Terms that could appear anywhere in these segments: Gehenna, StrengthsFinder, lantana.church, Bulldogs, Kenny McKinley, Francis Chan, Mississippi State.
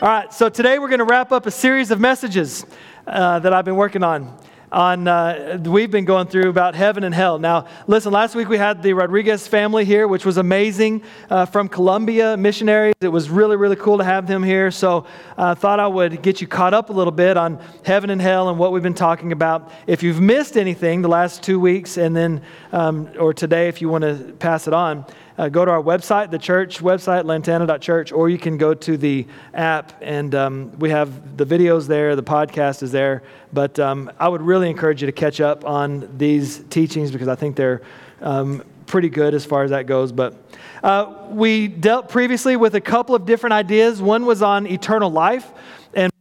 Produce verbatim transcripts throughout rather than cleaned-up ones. All right, so today we're going to wrap up a series of messages uh, that I've been working on. On uh, we've been going through about heaven and hell. Now, listen, last week we had the Rodriguez family here, which was amazing, uh, from Colombia, missionaries. It was really, really cool to have them here. So I uh, thought I would get you caught up a little bit on heaven and hell and what we've been talking about. If you've missed anything the last two weeks and then, um, or today if you want to pass it on, Uh, go to our website, the church website, lantana dot church, or you can go to the app, and um, we have the videos there, the podcast is there. But um, I would really encourage you to catch up on these teachings because I think they're um, pretty good as far as that goes. But uh, we dealt previously with a couple of different ideas. One was on eternal life.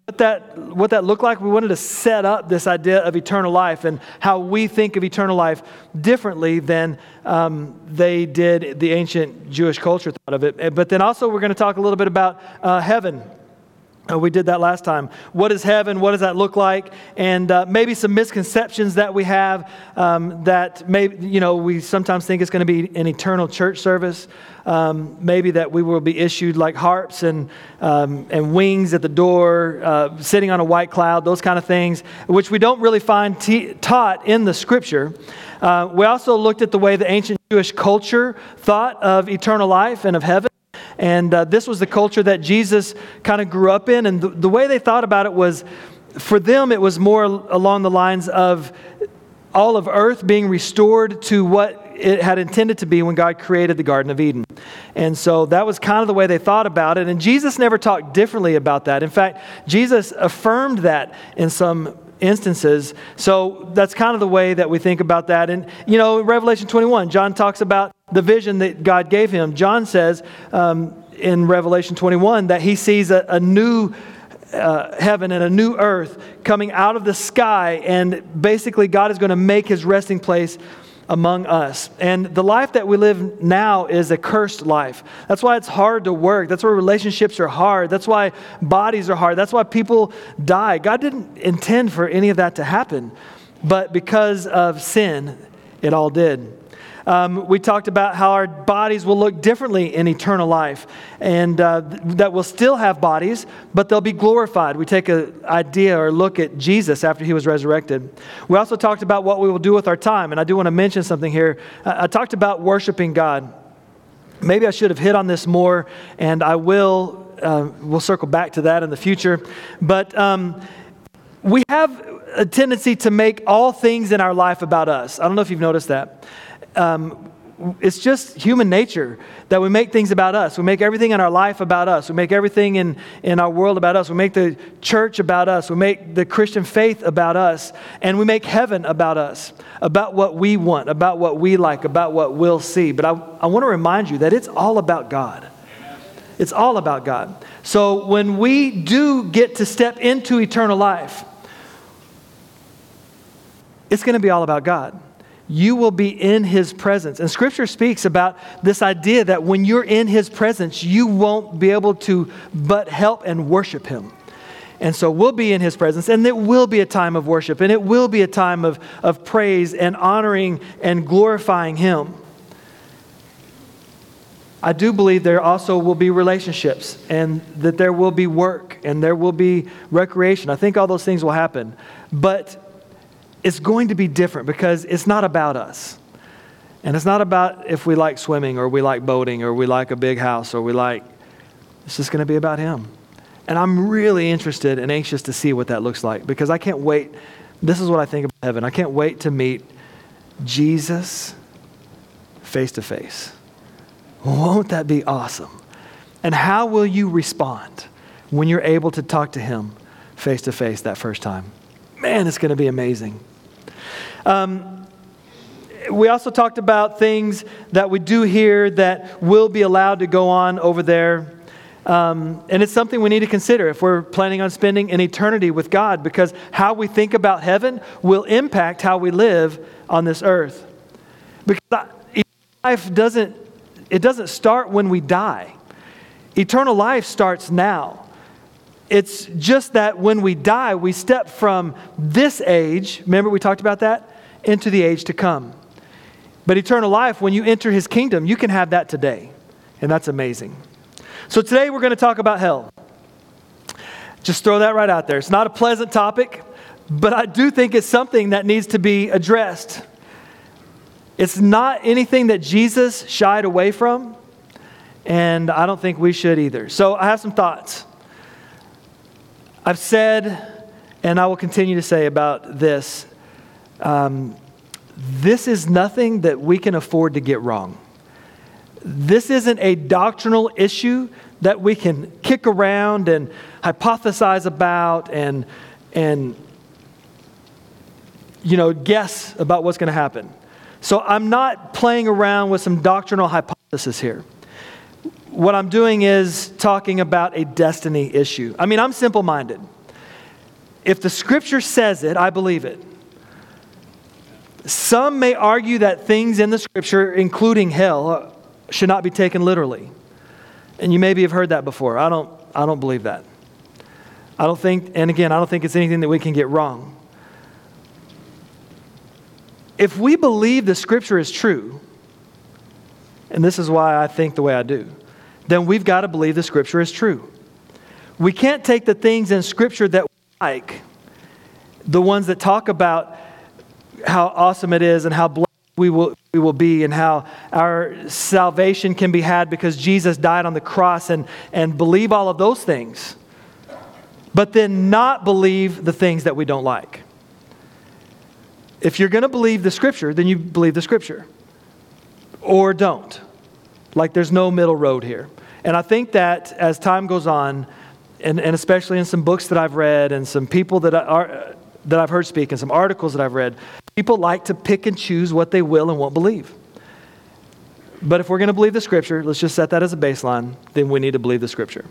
What that, what that looked like. We wanted to set up this idea of eternal life and how we think of eternal life differently than um, they did, the ancient Jewish culture thought of it. But then also we're going to talk a little bit about uh, heaven. Uh, we did that last time. What is heaven? What does that look like? And uh, maybe some misconceptions that we have um, that maybe, you know, we sometimes think it's going to be an eternal church service. Um, maybe that we will be issued like harps and um, and wings at the door, uh, sitting on a white cloud, those kind of things, which we don't really find te- taught in the scripture. Uh, we also looked at the way the ancient Jewish culture thought of eternal life and of heaven. And uh, this was the culture that Jesus kind of grew up in. And th- the way they thought about it was, for them, it was more along the lines of all of earth being restored to what it had intended to be when God created the Garden of Eden. And so that was kind of the way they thought about it. And Jesus never talked differently about that. In fact, Jesus affirmed that in some instances. So that's kind of the way that we think about that. And, you know, Revelation twenty-one, John talks about the vision that God gave him. John says um, in Revelation twenty-one that he sees a, a new uh, heaven and a new earth coming out of the sky. And basically God is going to make his resting place among us. And the life that we live now is a cursed life. That's why it's hard to work. That's why relationships are hard. That's why bodies are hard. That's why people die. God didn't intend for any of that to happen, but because of sin, it all did. Um, we talked about how our bodies will look differently in eternal life, and uh, th- that we'll still have bodies, but they'll be glorified. We take an idea or look at Jesus after he was resurrected. We also talked about what we will do with our time, and I do want to mention something here. Uh, I talked about worshiping God. Maybe I should have hit on this more, and I will. Uh, we'll circle back to that in the future, but um, we have a tendency to make all things in our life about us. I don't know if you've noticed that. Um, it's just human nature that we make things about us. We make everything in our life about us. We make everything in, in our world about us. We make the church about us. We make the Christian faith about us. And we make heaven about us, about what we want, about what we like, about what we'll see. But I, I want to remind you that it's all about God. It's all about God. So when we do get to step into eternal life, it's going to be all about God. You will be in his presence. And scripture speaks about this idea that when you're in his presence, you won't be able to but help and worship him. And so we'll be in his presence, and it will be a time of worship, and it will be a time of, of praise and honoring and glorifying him. I do believe there also will be relationships, and that there will be work, and there will be recreation. I think all those things will happen. But it's going to be different because it's not about us. And it's not about if we like swimming or we like boating or we like a big house or we like, it's just going to be about him. And I'm really interested and anxious to see what that looks like because I can't wait. This is what I think about heaven. I can't wait to meet Jesus face to face. Won't that be awesome? And how will you respond when you're able to talk to him face to face that first time? Man, it's going to be amazing. Um, we also talked about things that we do here that will be allowed to go on over there. Um, and it's something we need to consider if we're planning on spending an eternity with God, because how we think about heaven will impact how we live on this earth. Because life doesn't, it doesn't start when we die. Eternal life starts now. It's just that when we die, we step from this age, remember we talked about that, into the age to come. But eternal life, when you enter his kingdom, you can have that today. And that's amazing. So today we're going to talk about hell. Just throw that right out there. It's not a pleasant topic, but I do think it's something that needs to be addressed. It's not anything that Jesus shied away from, and I don't think we should either. So I have some thoughts. I've said, and I will continue to say about this, um, this is nothing that we can afford to get wrong. This isn't a doctrinal issue that we can kick around and hypothesize about and, and you know, guess about what's going to happen. So I'm not playing around with some doctrinal hypothesis here. What I'm doing is talking about a destiny issue. I mean, I'm simple-minded. If the Scripture says it, I believe it. Some may argue that things in the Scripture, including hell, should not be taken literally. And you maybe have heard that before. I don't, I don't believe that. I don't think, and again, I don't think it's anything that we can get wrong. If we believe the Scripture is true, and this is why I think the way I do, then we've got to believe the Scripture is true. We can't take the things in Scripture that we like, the ones that talk about how awesome it is and how blessed we will, we will be and how our salvation can be had because Jesus died on the cross, and, and believe all of those things, but then not believe the things that we don't like. If you're going to believe the Scripture, then you believe the Scripture. Or don't. Like, there's no middle road here. And I think that as time goes on, and, and especially in some books that I've read and some people that, I are, that I've heard speak and some articles that I've read, people like to pick and choose what they will and won't believe. But if we're going to believe the Scripture, let's just set that as a baseline, then we need to believe the Scripture.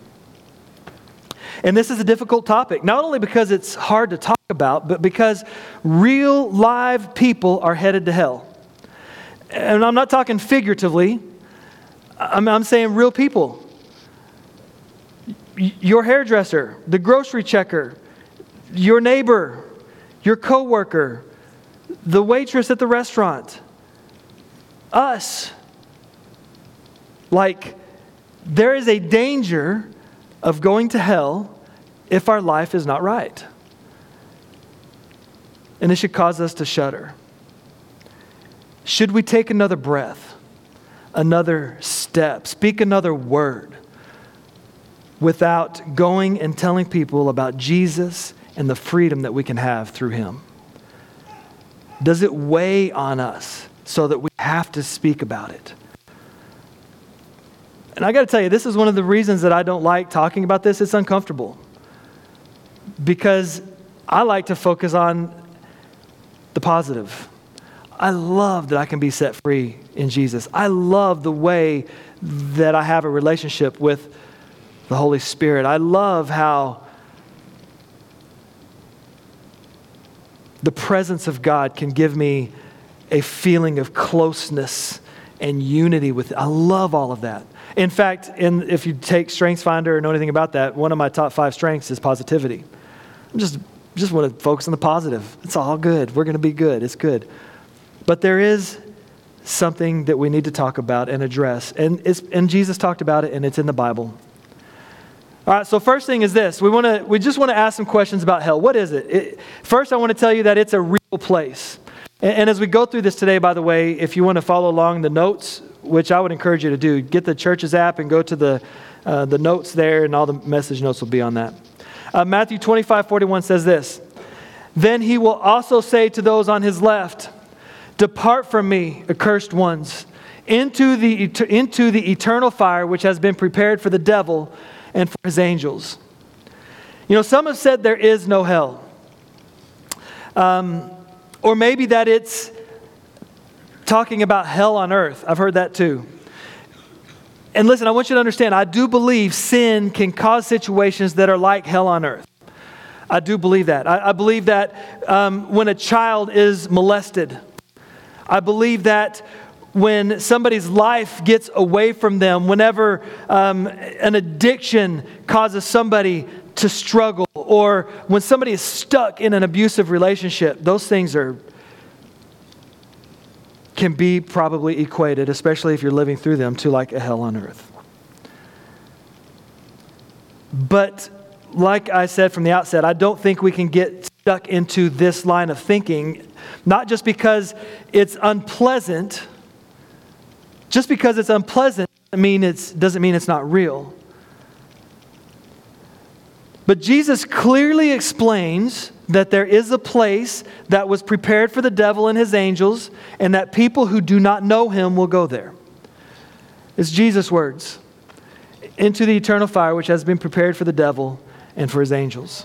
And this is a difficult topic, not only because it's hard to talk about, but because real live people are headed to hell. And I'm not talking figuratively. I'm, I'm saying real people. Your hairdresser, the grocery checker, your neighbor, your coworker, the waitress at the restaurant, us. Like, there is a danger of going to hell if our life is not right. And it should cause us to shudder. Should we take another breath, another step, speak another word without going and telling people about Jesus and the freedom that we can have through him? Does it weigh on us so that we have to speak about it? And I got to tell you, this is one of the reasons that I don't like talking about this. It's uncomfortable because I like to focus on the positive. I love that I can be set free in Jesus. I love the way that I have a relationship with the Holy Spirit. I love how the presence of God can give me a feeling of closeness and unity with it. I love all of that. In fact, in, if you take StrengthsFinder or know anything about that, one of my top five strengths is positivity. I just, just want to focus on the positive. It's all good. We're going to be good. It's good. But there is something that we need to talk about and address. And, it's, and Jesus talked about it, and it's in the Bible. All right, so first thing is this. We want to. We just want to ask some questions about hell. What is it? it? First, I want to tell you that it's a real place. And, and as we go through this today, by the way, if you want to follow along the notes, which I would encourage you to do, get the church's app and go to the uh, the notes there, and all the message notes will be on that. Uh, Matthew twenty-five forty-one says this, "Then he will also say to those on his left, 'Depart from me, accursed ones, into the into the eternal fire which has been prepared for the devil and for his angels.'" You know, some have said there is no hell. Um, or maybe that it's talking about hell on earth. I've heard that too. And listen, I want you to understand, I do believe sin can cause situations that are like hell on earth. I do believe that. I, I believe that um, when a child is molested, I believe that when somebody's life gets away from them, whenever um, an addiction causes somebody to struggle, or when somebody is stuck in an abusive relationship, those things are can be probably equated, especially if you're living through them, to like a hell on earth. But like I said from the outset, I don't think we can get stuck into this line of thinking, not just because it's unpleasant. Just because it's unpleasant doesn't mean it's, doesn't mean it's not real. But Jesus clearly explains that there is a place that was prepared for the devil and his angels, and that people who do not know him will go there. It's Jesus' words. Into the eternal fire which has been prepared for the devil and for his angels.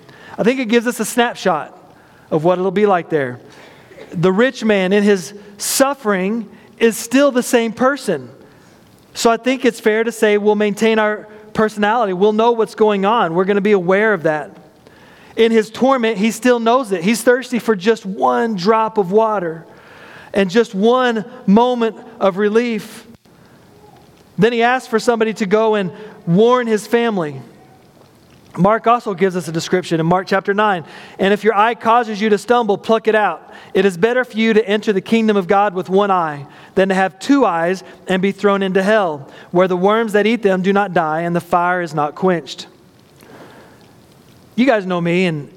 I think it gives us a snapshot of what it'll be like there. The rich man in his suffering is still the same person. So I think it's fair to say we'll maintain our personality. We'll know what's going on. We're going to be aware of that. In his torment, he still knows it. He's thirsty for just one drop of water and just one moment of relief. Then he asks for somebody to go and warn his family. Mark also gives us a description in Mark chapter nine. And if your eye causes you to stumble, pluck it out. It is better for you to enter the kingdom of God with one eye than to have two eyes and be thrown into hell, where the worms that eat them do not die and the fire is not quenched. You guys know me, and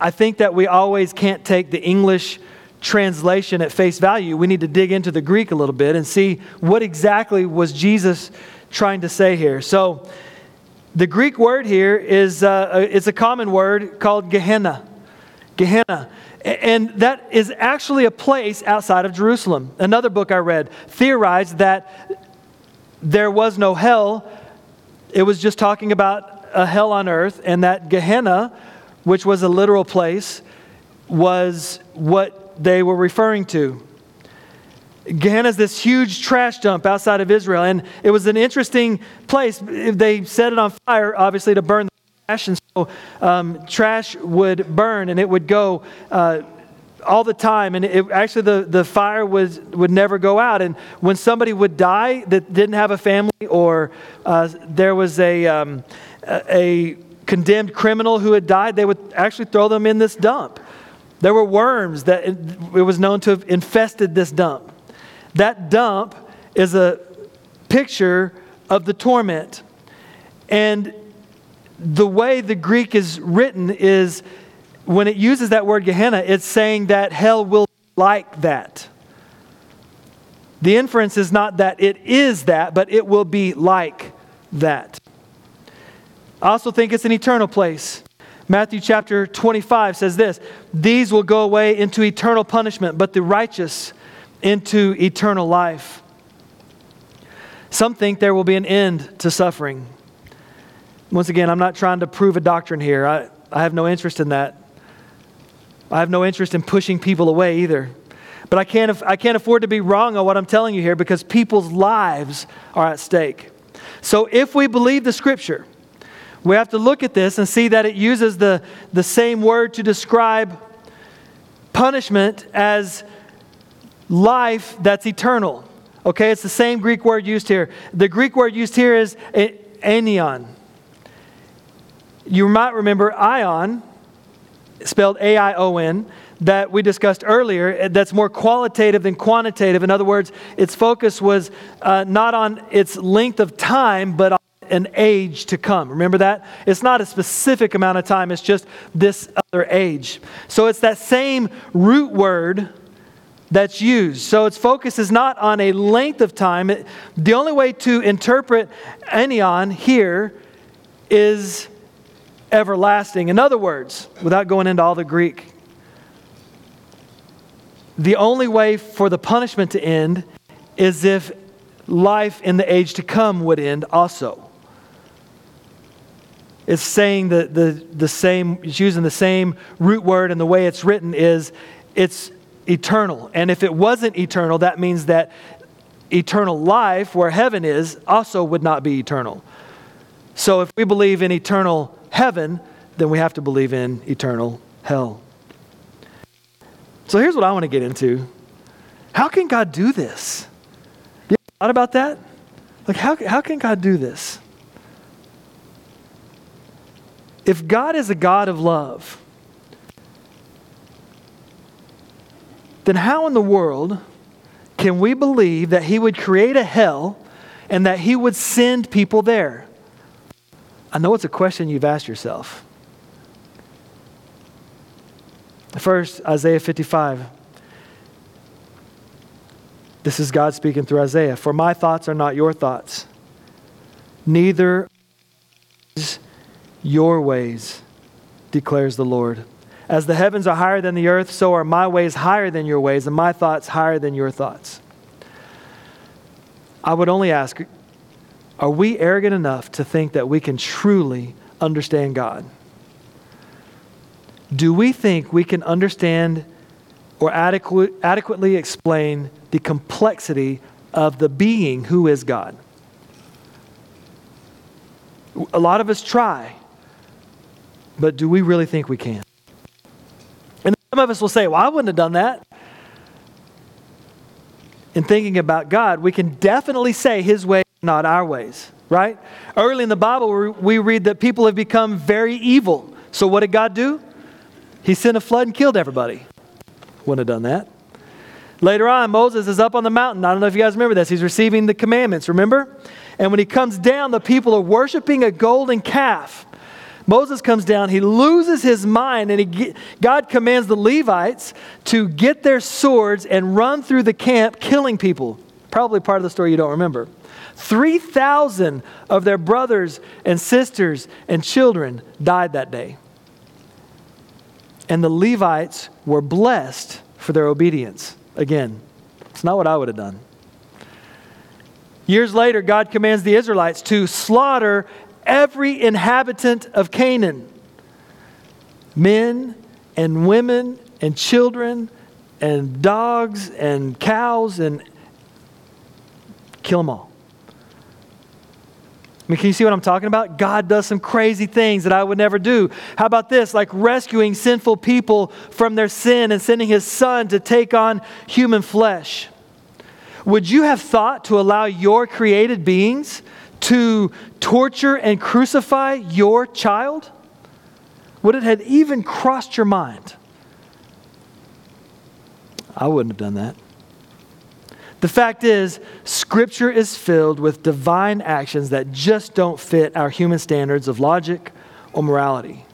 I think that we always can't take the English translation at face value. We need to dig into the Greek a little bit and see what exactly was Jesus trying to say here. So, the Greek word here is uh, it's a common word called Gehenna. Gehenna. And that is actually a place outside of Jerusalem. Another book I read theorized that there was no hell. It was just talking about a hell on earth, and that Gehenna, which was a literal place, was what they were referring to. Gehenna is this huge trash dump outside of Israel, and it was an interesting place. They set it on fire, obviously, to burn the trash, and so um, trash would burn, and it would go uh, all the time, and it, actually the, the fire was, would never go out, and when somebody would die that didn't have a family, or uh, there was a, um, a condemned criminal who had died, they would actually throw them in this dump. There were worms that it, it was known to have infested this dump. That dump is a picture of the torment. And the way the Greek is written is when it uses that word Gehenna, it's saying that hell will be like that. The inference is not that it is that, but it will be like that. I also think it's an eternal place. Matthew chapter twenty-five says this, these will go away into eternal punishment, but the righteous into eternal life. Some think there will be an end to suffering. Once again, I'm not trying to prove a doctrine here. I, I have no interest in that. I have no interest in pushing people away either. But I can't, I can't afford to be wrong on what I'm telling you here because people's lives are at stake. So if we believe the scripture, we have to look at this and see that it uses the, the same word to describe punishment as life that's eternal. Okay, it's the same Greek word used here. The Greek word used here is aion. You might remember ion, spelled A I O N, that we discussed earlier, that's more qualitative than quantitative. In other words, its focus was uh, not on its length of time, but on an age to come. Remember that? It's not a specific amount of time, it's just this other age. So it's that same root word that's used. So its focus is not on a length of time. It, the only way to interpret aion here is everlasting. In other words, without going into all the Greek, the only way for the punishment to end is if life in the age to come would end also. It's saying the, the, the same, it's using the same root word, and the way it's written is it's eternal. And if it wasn't eternal, that means that eternal life, where heaven is, also would not be eternal. So if we believe in eternal heaven, then we have to believe in eternal hell. So here's what I want to get into. How can God do this? You ever thought about that? Like, how, how can God do this? If God is a God of love, then how in the world can we believe that he would create a hell and that he would send people there? I know it's a question you've asked yourself. First, Isaiah fifty-five. This is God speaking through Isaiah. For my thoughts are not your thoughts, neither is your ways, declares the Lord. As the heavens are higher than the earth, so are my ways higher than your ways, and my thoughts higher than your thoughts. I would only ask, are we arrogant enough to think that we can truly understand God? Do we think we can understand or adequate, adequately explain the complexity of the being who is God? A lot of us try, but do we really think we can? And some of us will say, well, I wouldn't have done that. In thinking about God, we can definitely say his way, not our ways, right? Early in the Bible, we read that people have become very evil. So what did God do? He sent a flood and killed everybody. Wouldn't have done that. Later on, Moses is up on the mountain. I don't know if you guys remember this. He's receiving the commandments, remember? And when he comes down, the people are worshiping a golden calf. Moses comes down, he loses his mind, and he, God commands the Levites to get their swords and run through the camp, killing people. Probably part of the story you don't remember. three thousand of their brothers and sisters and children died that day. And the Levites were blessed for their obedience. Again, it's not what I would have done. Years later, God commands the Israelites to slaughter every inhabitant of Canaan. Men and women and children and dogs and cows, and kill them all. I mean, can you see what I'm talking about? God does some crazy things that I would never do. How about this? Like rescuing sinful people from their sin and sending his son to take on human flesh. Would you have thought to allow your created beings to torture and crucify your child? Would it have even crossed your mind? I wouldn't have done that. The fact is, Scripture is filled with divine actions that just don't fit our human standards of logic or morality.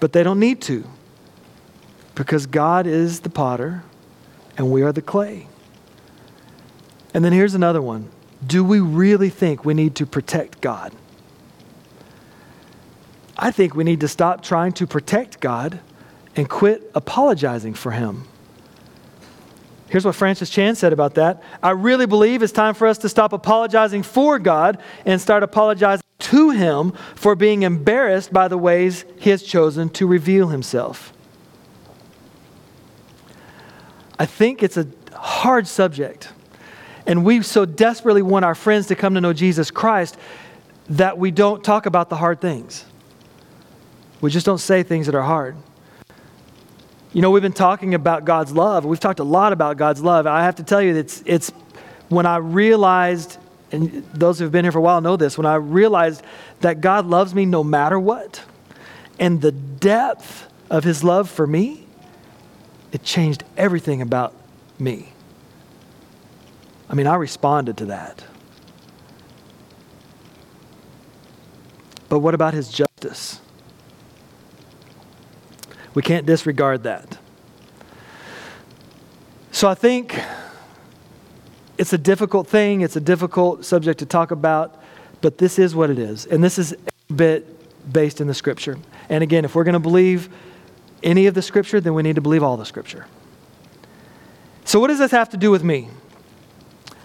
But they don't need to, because God is the potter and we are the clay. And then here's another one. Do we really think we need to protect God? I think we need to stop trying to protect God and quit apologizing for him. Here's what Francis Chan said about that. I really believe it's time for us to stop apologizing for God and start apologizing to him for being embarrassed by the ways he has chosen to reveal himself. I think it's a hard subject, and we so desperately want our friends to come to know Jesus Christ that we don't talk about the hard things. We just don't say things that are hard. You know, we've been talking about God's love. We've talked a lot about God's love. I have to tell you, it's, it's when I realized, and those who've been here for a while know this, when I realized that God loves me no matter what, and the depth of his love for me, it changed everything about me. I mean, I responded to that. But what about his justice? We can't disregard that. So I think it's a difficult thing. It's a difficult subject to talk about, but this is what it is. And this is a bit based in the Scripture. And again, if we're going to believe any of the Scripture, then we need to believe all the Scripture. So what does this have to do with me?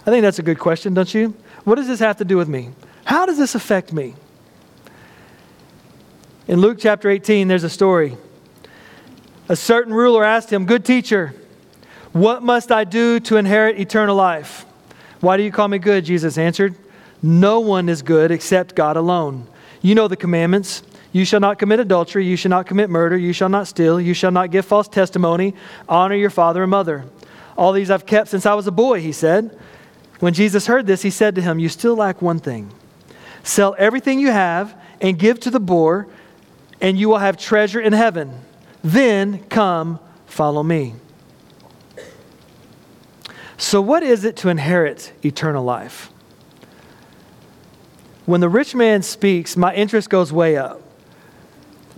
I think that's a good question, don't you? What does this have to do with me? How does this affect me? In Luke chapter eighteen, there's a story. A certain ruler asked him, "Good teacher, what must I do to inherit eternal life?" "Why do you call me good?" Jesus answered. "No one is good except God alone. You know the commandments. You shall not commit adultery. You shall not commit murder. You shall not steal. You shall not give false testimony. Honor your father and mother. All these I've kept since I was a boy, he said. When Jesus heard this, he said to him, you still lack one thing. Sell everything you have and give to the poor, and you will have treasure in heaven. Then come, follow me. So what is it to inherit eternal life? When the rich man speaks, my interest goes way up.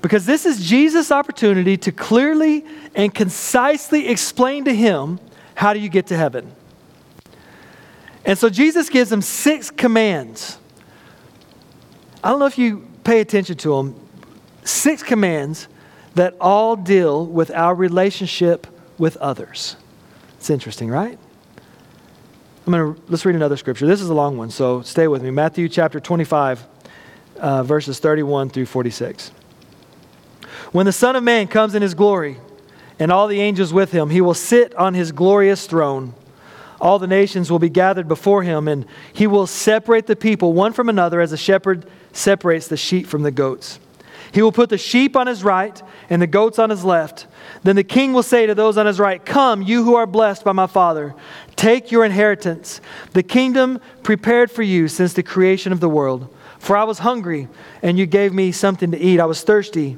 Because this is Jesus' opportunity to clearly and concisely explain to him, how do you get to heaven? And so Jesus gives him six commands. I don't know if you pay attention to them. Six commands that all deal with our relationship with others. It's interesting, right? I'm gonna let's read another scripture. This is a long one, so stay with me. Matthew chapter twenty-five, uh, verses thirty-one through forty-six. When the Son of Man comes in his glory and all the angels with him, he will sit on his glorious throne. All the nations will be gathered before him, and he will separate the people one from another as a shepherd separates the sheep from the goats. He will put the sheep on his right and the goats on his left. Then the king will say to those on his right, come, you who are blessed by my Father, take your inheritance, the kingdom prepared for you since the creation of the world. For I was hungry, and you gave me something to eat. I was thirsty.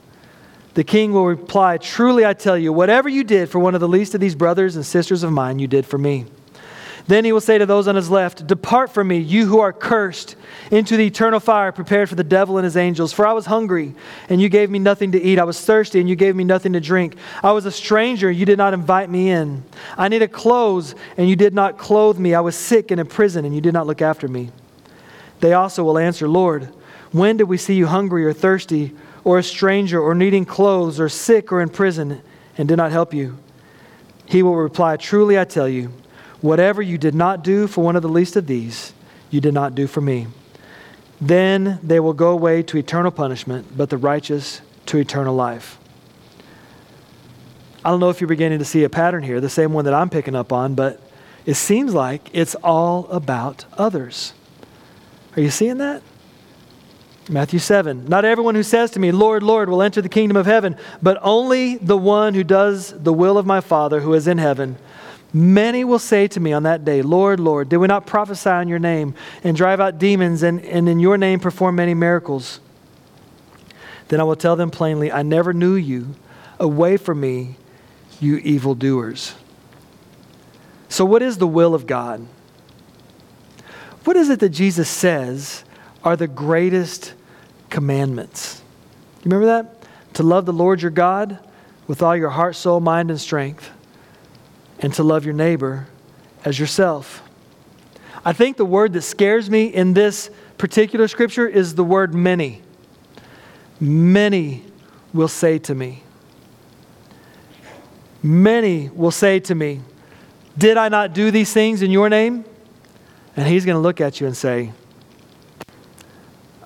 The king will reply, truly I tell you, whatever you did for one of the least of these brothers and sisters of mine, you did for me. Then he will say to those on his left, depart from me, you who are cursed, into the eternal fire prepared for the devil and his angels. For I was hungry, and you gave me nothing to eat. I was thirsty, and you gave me nothing to drink. I was a stranger, you did not invite me in. I needed clothes, and you did not clothe me. I was sick and in prison, and you did not look after me. They also will answer, Lord, when did we see you hungry or thirsty or a stranger or needing clothes or sick or in prison and did not help you? He will reply, truly I tell you, whatever you did not do for one of the least of these, you did not do for me. Then they will go away to eternal punishment, but the righteous to eternal life. I don't know if you're beginning to see a pattern here, the same one that I'm picking up on, but it seems like it's all about others. Are you seeing that? Matthew seven, not everyone who says to me, Lord, Lord, will enter the kingdom of heaven, but only the one who does the will of my Father who is in heaven. Many will say to me on that day, Lord, Lord, did we not prophesy in your name and drive out demons and, and in your name perform many miracles? Then I will tell them plainly, I never knew you. Away from me, you evildoers. So what is the will of God? What is it that Jesus says are the greatest commandments? You remember that? To love the Lord your God with all your heart, soul, mind, and strength, and to love your neighbor as yourself. I think the word that scares me in this particular scripture is the word many. Many will say to me. Many will say to me, did I not do these things in your name? And he's going to look at you and say,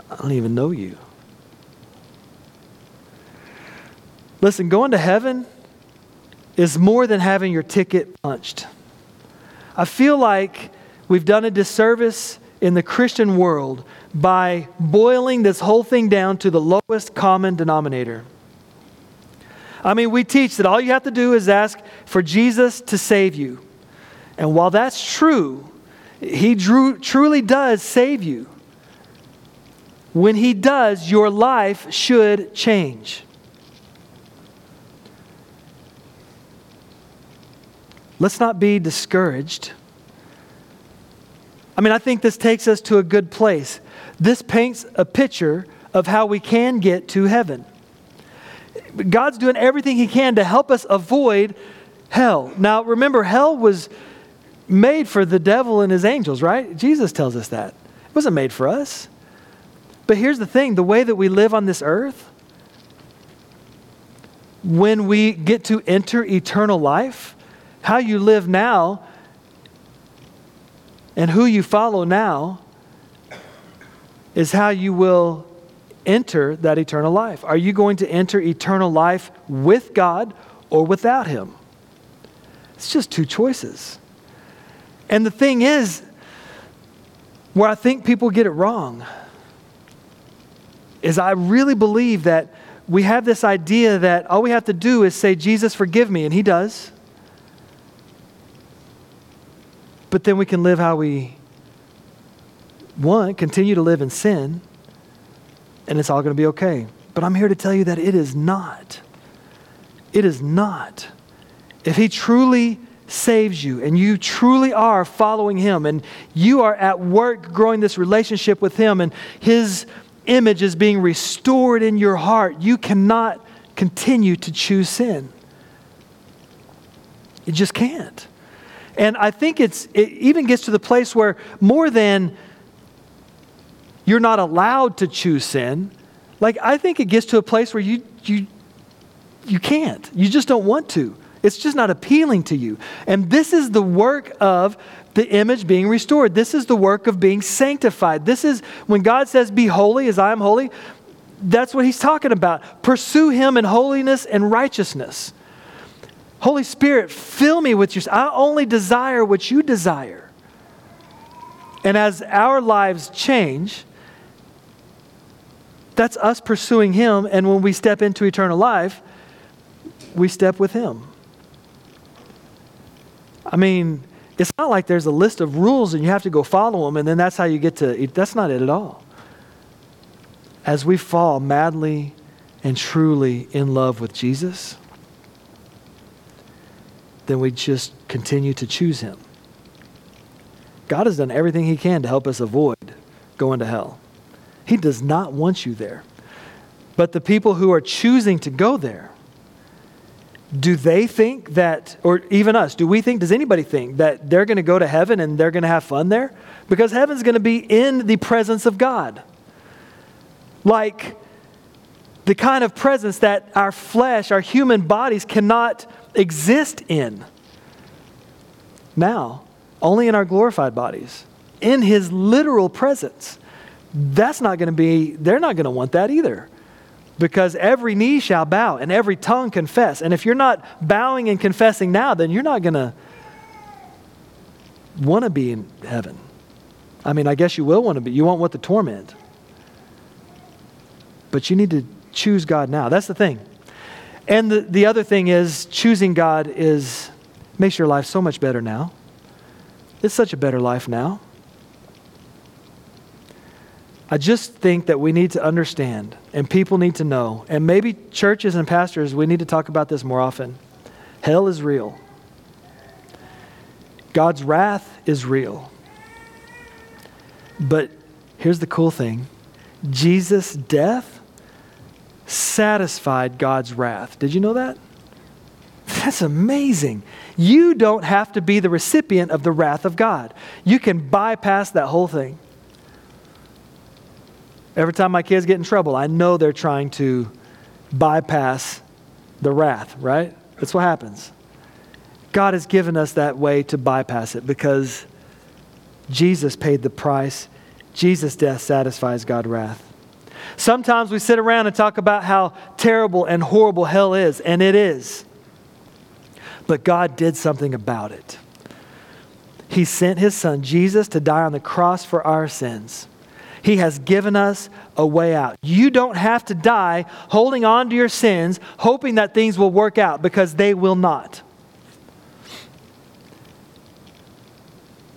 I don't even know you. Listen, going to heaven is more than having your ticket punched. I feel like we've done a disservice in the Christian world by boiling this whole thing down to the lowest common denominator. I mean, we teach that all you have to do is ask for Jesus to save you. And while that's true, he drew, truly does save you. When he does, your life should change. Let's not be discouraged. I mean, I think this takes us to a good place. This paints a picture of how we can get to heaven. God's doing everything he can to help us avoid hell. Now, remember, hell was made for the devil and his angels, right? Jesus tells us that. It wasn't made for us. But here's the thing, the way that we live on this earth, when we get to enter eternal life, how you live now and who you follow now is how you will enter that eternal life. Are you going to enter eternal life with God or without Him? It's just two choices. And the thing is, where I think people get it wrong is I really believe that we have this idea that all we have to do is say, Jesus, forgive me, and He does. But then we can live how we want, continue to live in sin, and it's all going to be okay. But I'm here to tell you that it is not. It is not. If He truly saves you and you truly are following Him and you are at work growing this relationship with Him and His image is being restored in your heart, you cannot continue to choose sin. You just can't. And I think it's it even gets to the place where more than you're not allowed to choose sin, like I think it gets to a place where you you you can't. You just don't want to. It's just not appealing to you. And this is the work of the image being restored. This is the work of being sanctified. This is when God says, be holy as I am holy, that's what He's talking about. Pursue Him in holiness and righteousness. Holy Spirit, fill me with your, I only desire what you desire. And as our lives change, that's us pursuing Him. And when we step into eternal life, we step with Him. I mean, it's not like there's a list of rules and you have to go follow them and then that's how you get to, that's not it at all. As we fall madly and truly in love with Jesus, then we just continue to choose Him. God has done everything He can to help us avoid going to hell. He does not want you there. But the people who are choosing to go there, do they think that, or even us, do we think, does anybody think that they're going to go to heaven and they're going to have fun there? Because heaven's going to be in the presence of God. Like the kind of presence that our flesh, our human bodies cannot exist in. Now, only in our glorified bodies, in His literal presence. That's not going to be, they're not going to want that either. Because every knee shall bow and every tongue confess. And if you're not bowing and confessing now, then you're not going to want to be in heaven. I mean, I guess you will want to be. You won't want the torment. But you need to choose God now. That's the thing. And the, the other thing is choosing God is makes your life so much better now. It's such a better life now. I just think that we need to understand and people need to know, and maybe churches and pastors, we need to talk about this more often. Hell is real. God's wrath is real. But here's the cool thing. Jesus' death satisfied God's wrath. Did you know that? That's amazing. You don't have to be the recipient of the wrath of God. You can bypass that whole thing. Every time my kids get in trouble, I know they're trying to bypass the wrath, right? That's what happens. God has given us that way to bypass it because Jesus paid the price. Jesus' death satisfies God's wrath. Sometimes we sit around and talk about how terrible and horrible hell is, and it is. But God did something about it. He sent His Son, Jesus, to die on the cross for our sins. He has given us a way out. You don't have to die holding on to your sins, hoping that things will work out, because they will not.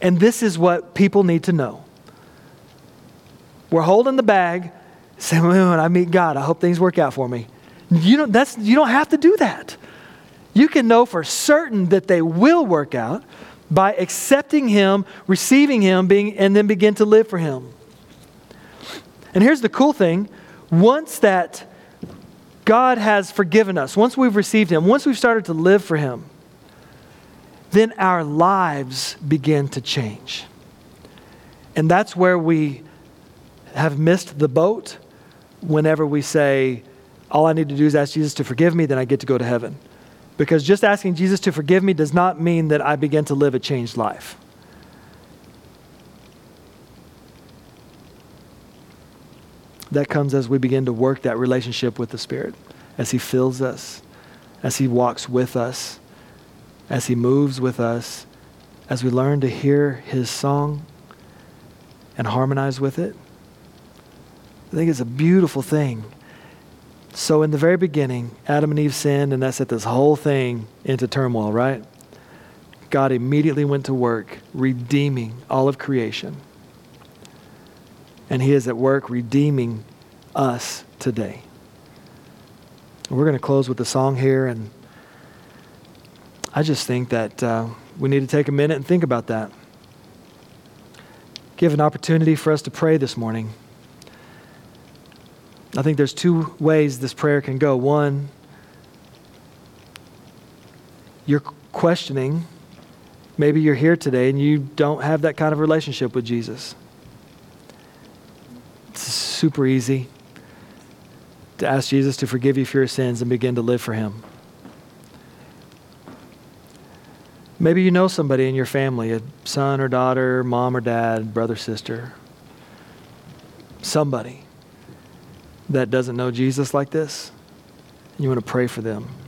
And this is what people need to know. We're holding the bag, saying, well, when I meet God, I hope things work out for me. You don't, that's, you don't have to do that. You can know for certain that they will work out by accepting Him, receiving Him, being, and then begin to live for Him. And here's the cool thing. Once that God has forgiven us, once we've received Him, once we've started to live for Him, then our lives begin to change. And that's where we have missed the boat whenever we say, All I need to do is ask Jesus to forgive me, then I get to go to heaven. Because just asking Jesus to forgive me does not mean that I begin to live a changed life. That comes as we begin to work that relationship with the Spirit, as He fills us, as He walks with us, as He moves with us, as we learn to hear His song and harmonize with it. I think it's a beautiful thing. So in the very beginning, Adam and Eve sinned, and that set this whole thing into turmoil, right? God immediately went to work redeeming all of creation. And He is at work redeeming us today. We're going to close with a song here, and I just think that uh, we need to take a minute and think about that. Give an opportunity for us to pray this morning. I think there's two ways this prayer can go. One, you're questioning. Maybe you're here today and you don't have that kind of relationship with Jesus. It's super easy to ask Jesus to forgive you for your sins and begin to live for Him. Maybe you know somebody in your family, a son or daughter, mom or dad, brother, sister, somebody that doesn't know Jesus like this, and you want to pray for them.